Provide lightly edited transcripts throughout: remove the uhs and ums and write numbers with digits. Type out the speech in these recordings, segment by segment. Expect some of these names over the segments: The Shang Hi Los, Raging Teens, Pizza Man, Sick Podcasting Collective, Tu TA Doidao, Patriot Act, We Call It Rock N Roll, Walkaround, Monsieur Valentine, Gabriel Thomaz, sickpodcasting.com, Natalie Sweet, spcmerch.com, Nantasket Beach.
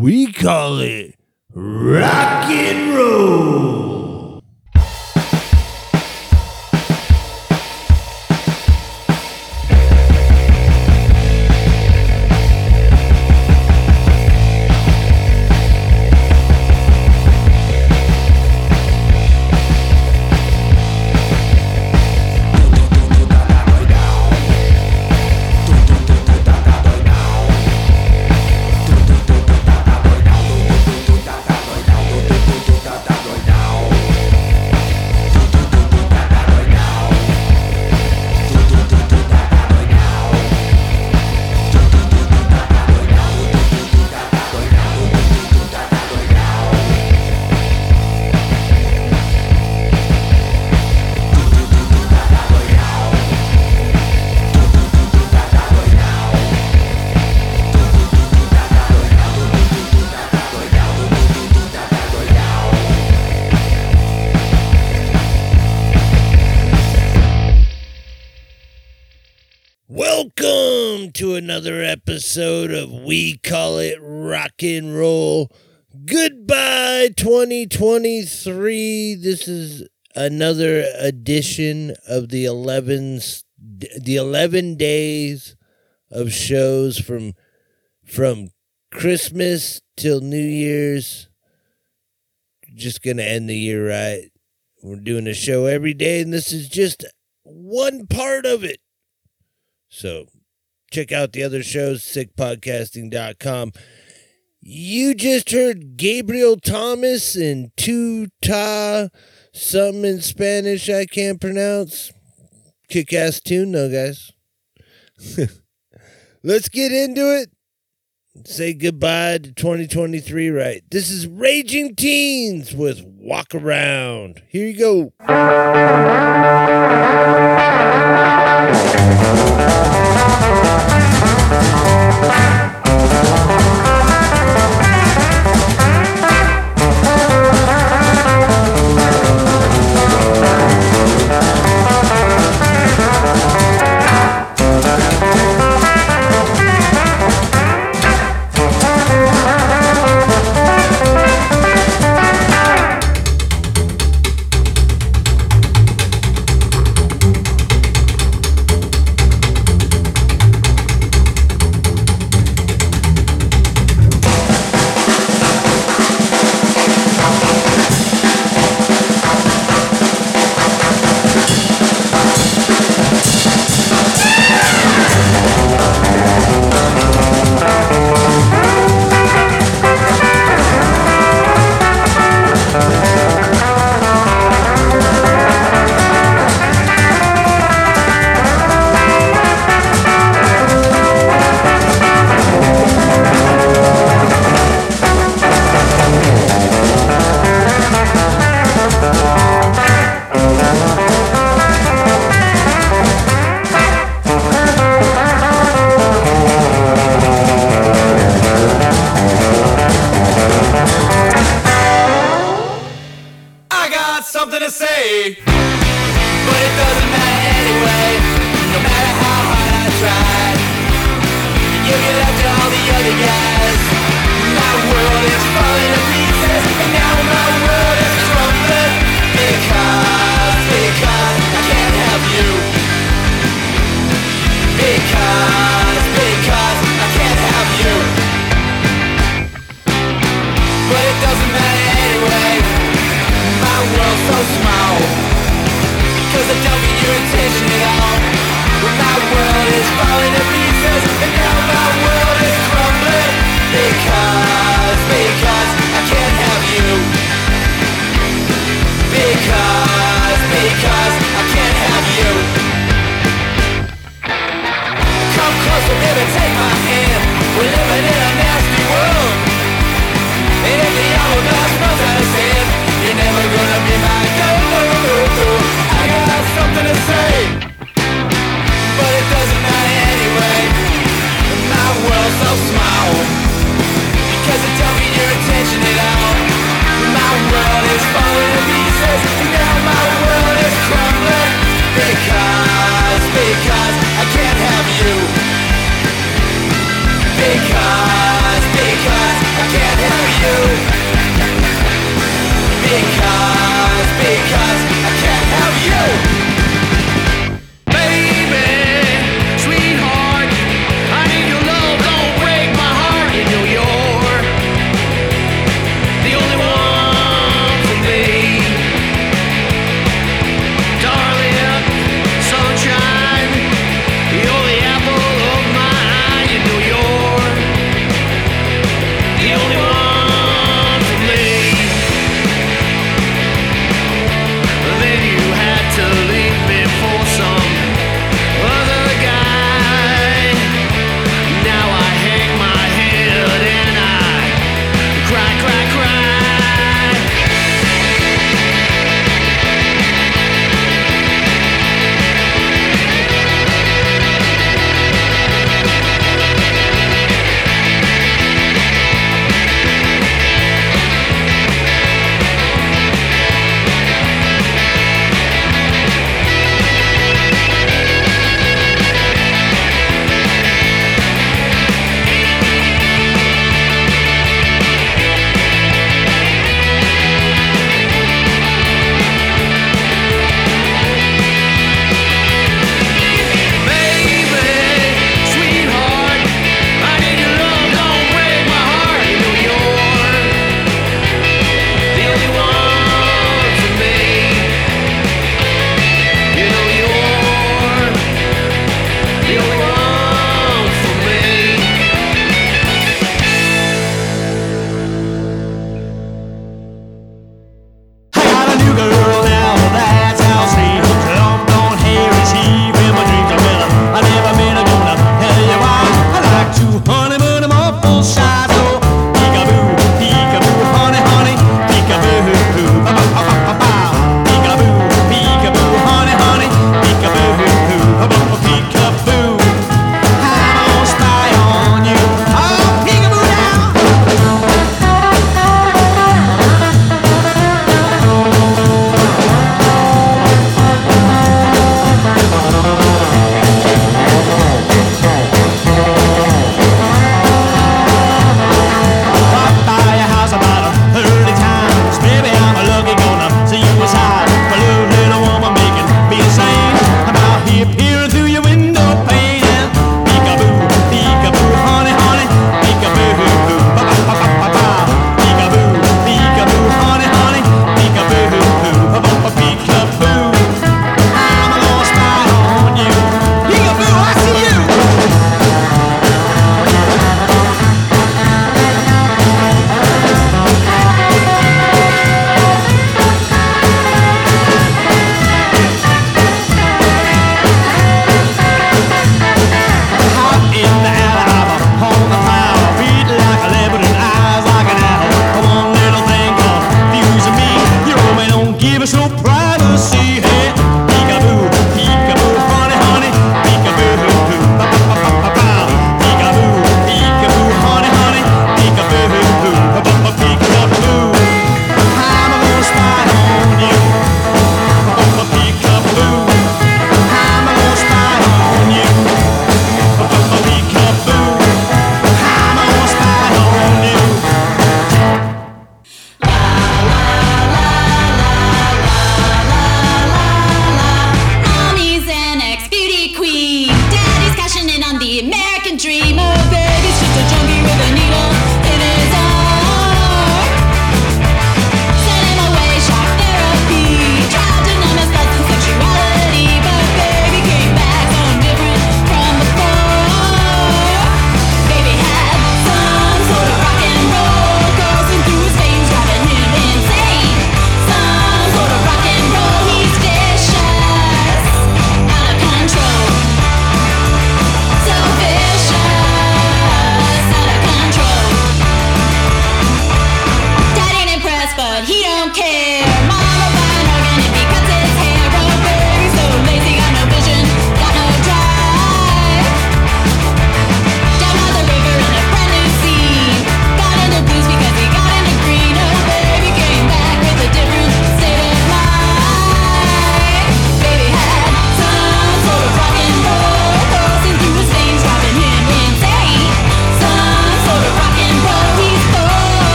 We Call It Rock N Roll. Another episode of We Call It Rock N Roll. Goodbye 2023. This is another edition of the 11 days of shows from Christmas till New Year's. Just gonna end the year right. We're doing a show every day, and this is just one part of it. So check out the other shows, sickpodcasting.com. You just heard Gabriel Thomaz and Tu TA, something in Spanish I can't pronounce. Kick-ass tune, though, guys. Let's get into it. Say goodbye to 2023, right? This is Raging Teens with Walkaround. Here you go. Because I can't.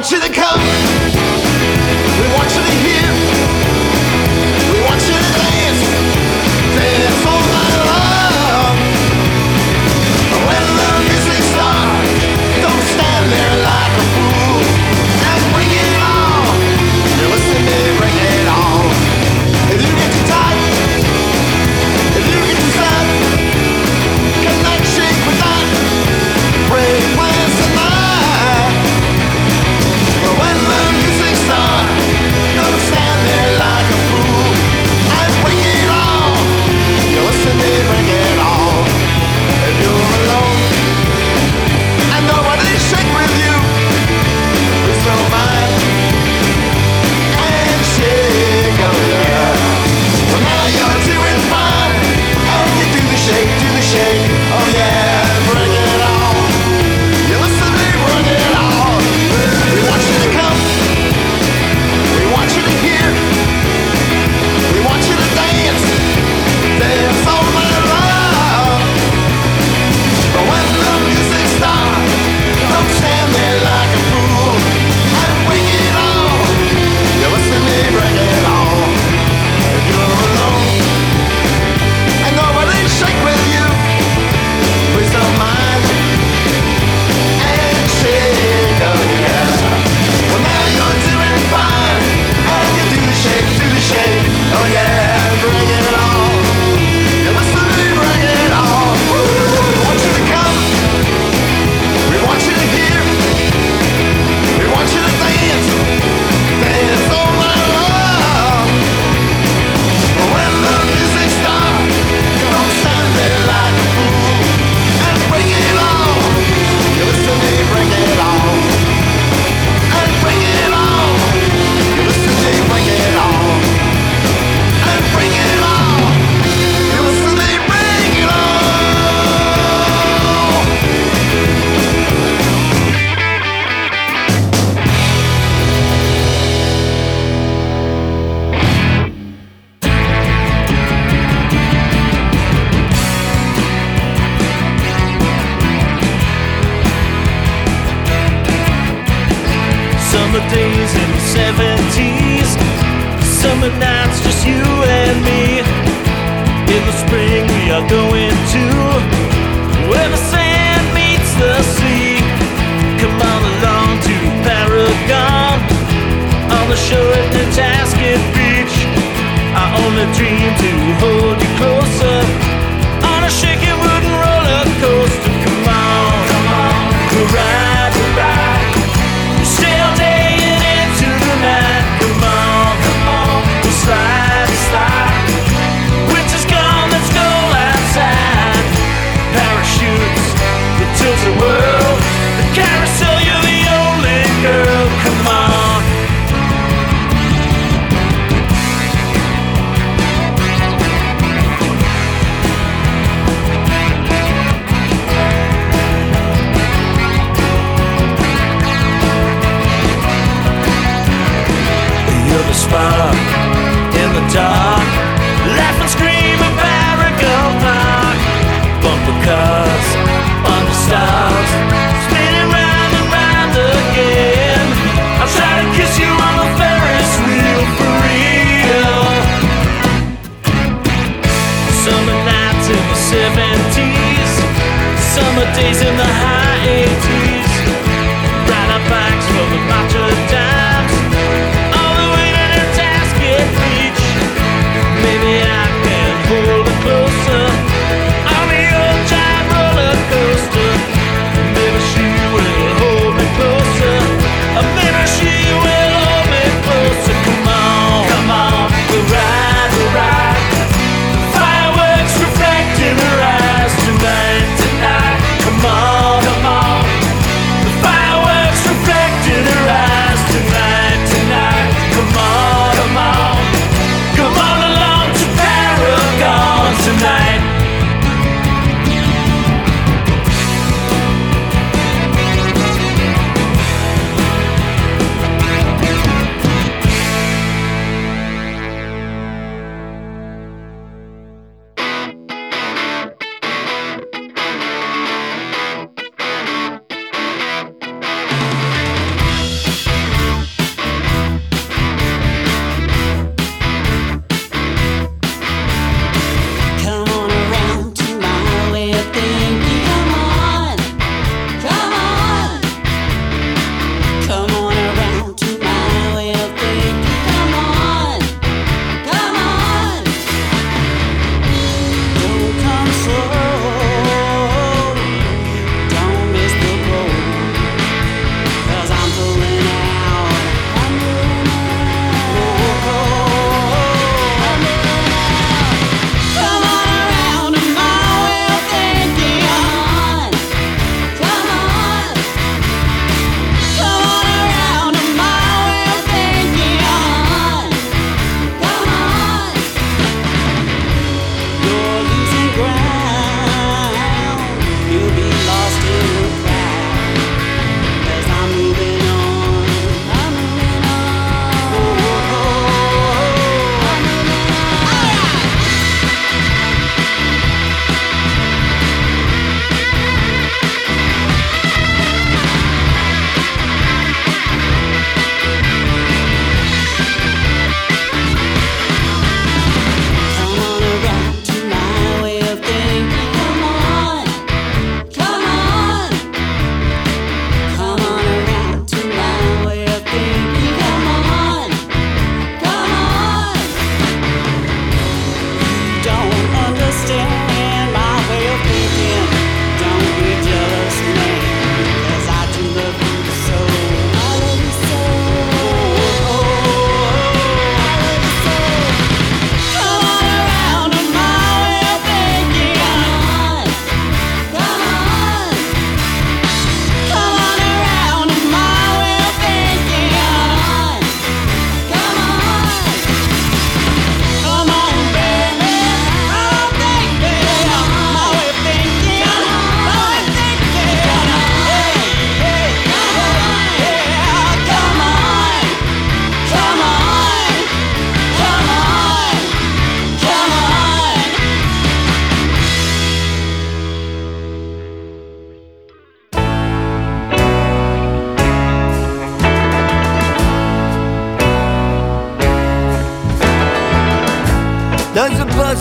want you to come. We want you to hear. We want you to dance. Dance all night long. When the music starts, don't stand there like a fool. And bring it on. You listen to me, bring it on. If you get too tight, if you get too sad, come and shake with that. Break plans tonight. But when the music starts, don't stand there like a fool. And bring it on. You listen to me, bring it on. If you're alone and nobody shake with you, it's so mine. And shake over there. Well, now you're doing fine. Oh, you do the shake, oh yeah, bring it on. You listen to me, bring it on. We want you to come. We want you to hear. We want you to dance. Dance all night long. But when the music starts, don't stand there like a fool. And bring it on. You listen to me, bring it on. If you're alone and nobody shake with you, please don't mind. And shake, oh yeah. Well, now you're doing fine. And you do the shake, oh yeah, bring it on. You listen to me, bring it on. We want you to come. We want you to hear. We want you to dance. Dance all night long. When the music starts, don't stand there like a fool. And bring it on. You listen to me, bring it on. And bring it on. You listen to me, bring it on. And bring it on. You listen to me, bring it on. Summer days in the 70s, summer nights just you and me. In the spring we are going to where the sand meets the sea. Come on along to Paragon, on the shore at Nantasket Beach. I only dream to hold you closer, on a shaky wooden roller coaster. Come on, come on, ride, ride. Still dating into the night. Come on, come on, we'll slide, slide. Winter's gone, let's go outside. Parachutes, the tilted world, the carousel, you're the only girl. Come on. The spark in the dark, laugh and scream at Paragon Park. Bumper cars on the stars, spinning round and round again. I'll try to kiss you on the Ferris wheel for real. Summer nights in the 70s, summer days in the high 80s. Ride our bikes for the matcha dimes. Maybe I can hold her closer on the old giant roller coaster. Maybe she will hold me closer. Or maybe she will hold me closer. Come on, come on, we'll ride, we'll ride. Fireworks reflect in her eyes tonight, tonight. Come on, come on,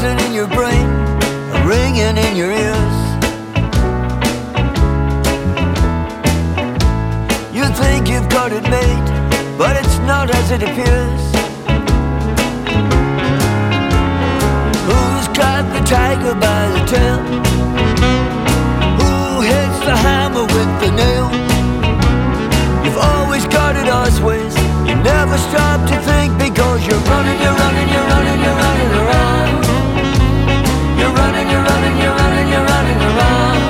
buzzing in your brain, ringing in your ears. You think you've got it made, but it's not as it appears. Who's got the tiger by the tail? Who hits the hammer with the nail? You've always got it always. You never stop to think because you're running, you're running, you're running, you're running around. You're running, you're running, you're running, you're running around.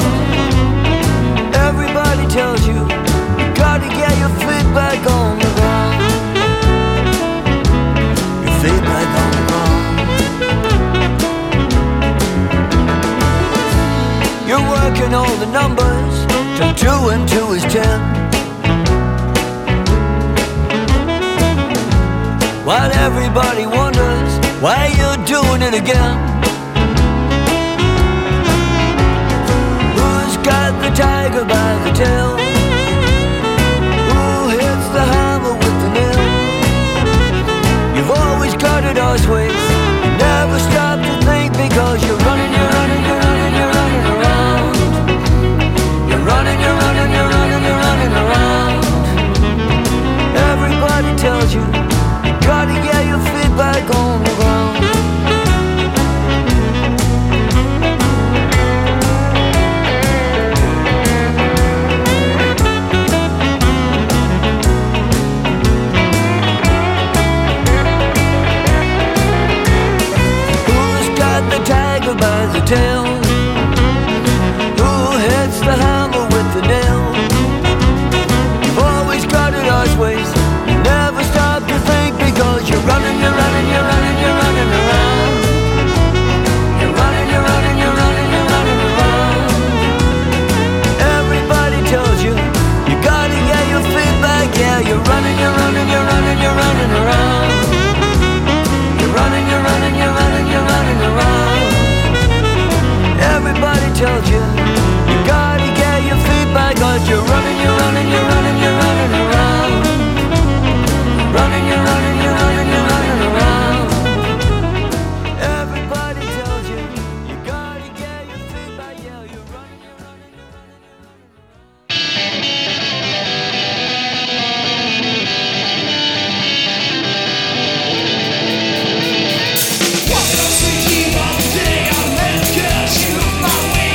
Everybody tells you, you gotta get your feet back on the ground. Your feet back on the ground. You're working all the numbers till 2 and 2 is 10. While everybody wonders why you're doing it again. Who's got the tiger by the tail? Who hits the hammer with the nail? You've always got it always. You never stop to think because you're running, you're running, you're running, you're running around. You're running, you're running, you're running, you're running around. Everybody tells you gotta get your feet back on the ground. Who's got the tiger by the tail? Who hits the hammer with the nail? You've always got it always. Because you're running, you're running, you're running, you're running around. You're running, you're running, you're running, you're running around. Everybody tells you, you gotta get your feet back, yeah. You're running, you're running, you're running, you're running around. You're running, you're running, you're running, you're running around. Everybody tells you, you gotta get your feet back, 'cause you're running, you're running, you're running, you're running around. Running, you're running. What's the key one day I'll make you my way?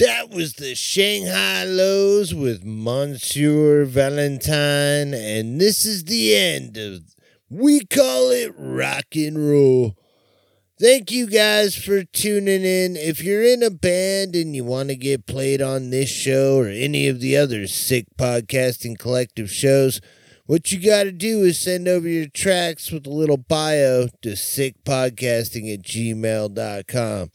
That was the Shang Hi Los with Monsieur Valentine, and this is the end of We Call It Rock N Roll. Thank you guys for tuning in. If you're in a band and you want to get played on this show or any of the other Sick Podcasting Collective shows, what you got to do is send over your tracks with a little bio to sickpodcasting@gmail.com.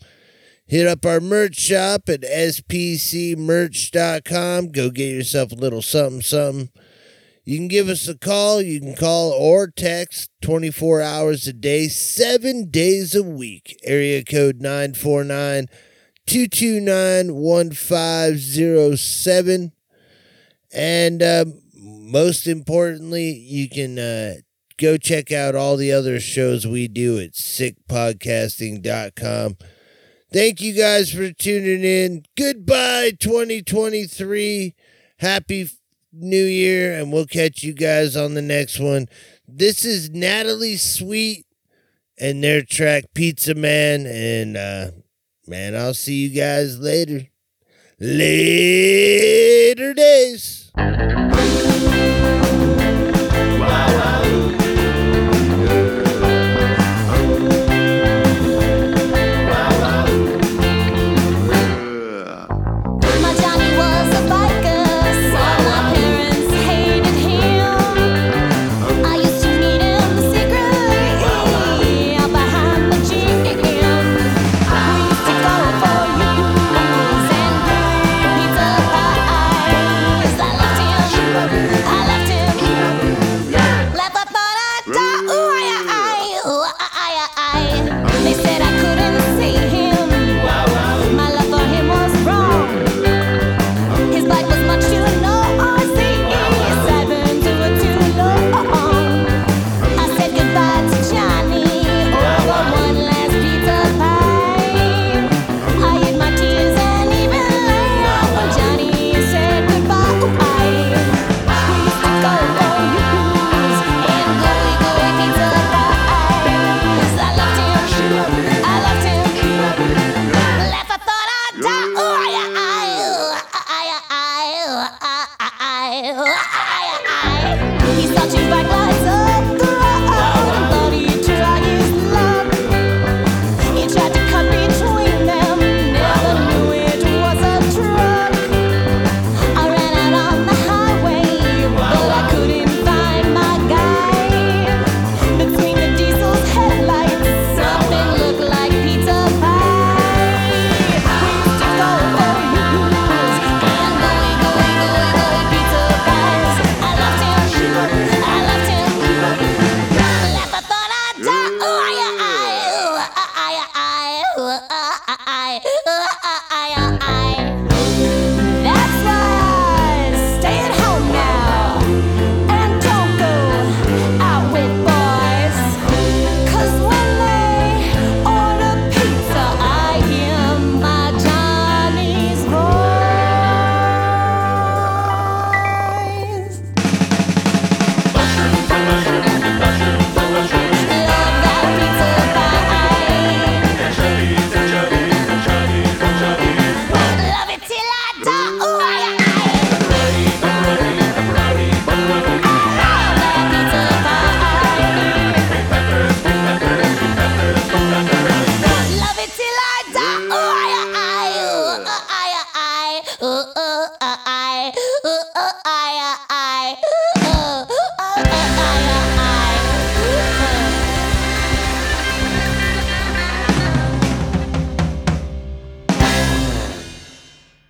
Hit up our merch shop at spcmerch.com. Go get yourself a little something. You can give us a call. You can call or text 24 hours a day, 7 days a week. Area code 949-229-1507. And most importantly, you can go check out all the other shows we do at sickpodcasting.com. Thank you guys for tuning in. Goodbye, 2023. Happy New Year, and we'll catch you guys on the next one. This is Natalie Sweet and their track Pizza Man. And, man, I'll see you guys later. Later days.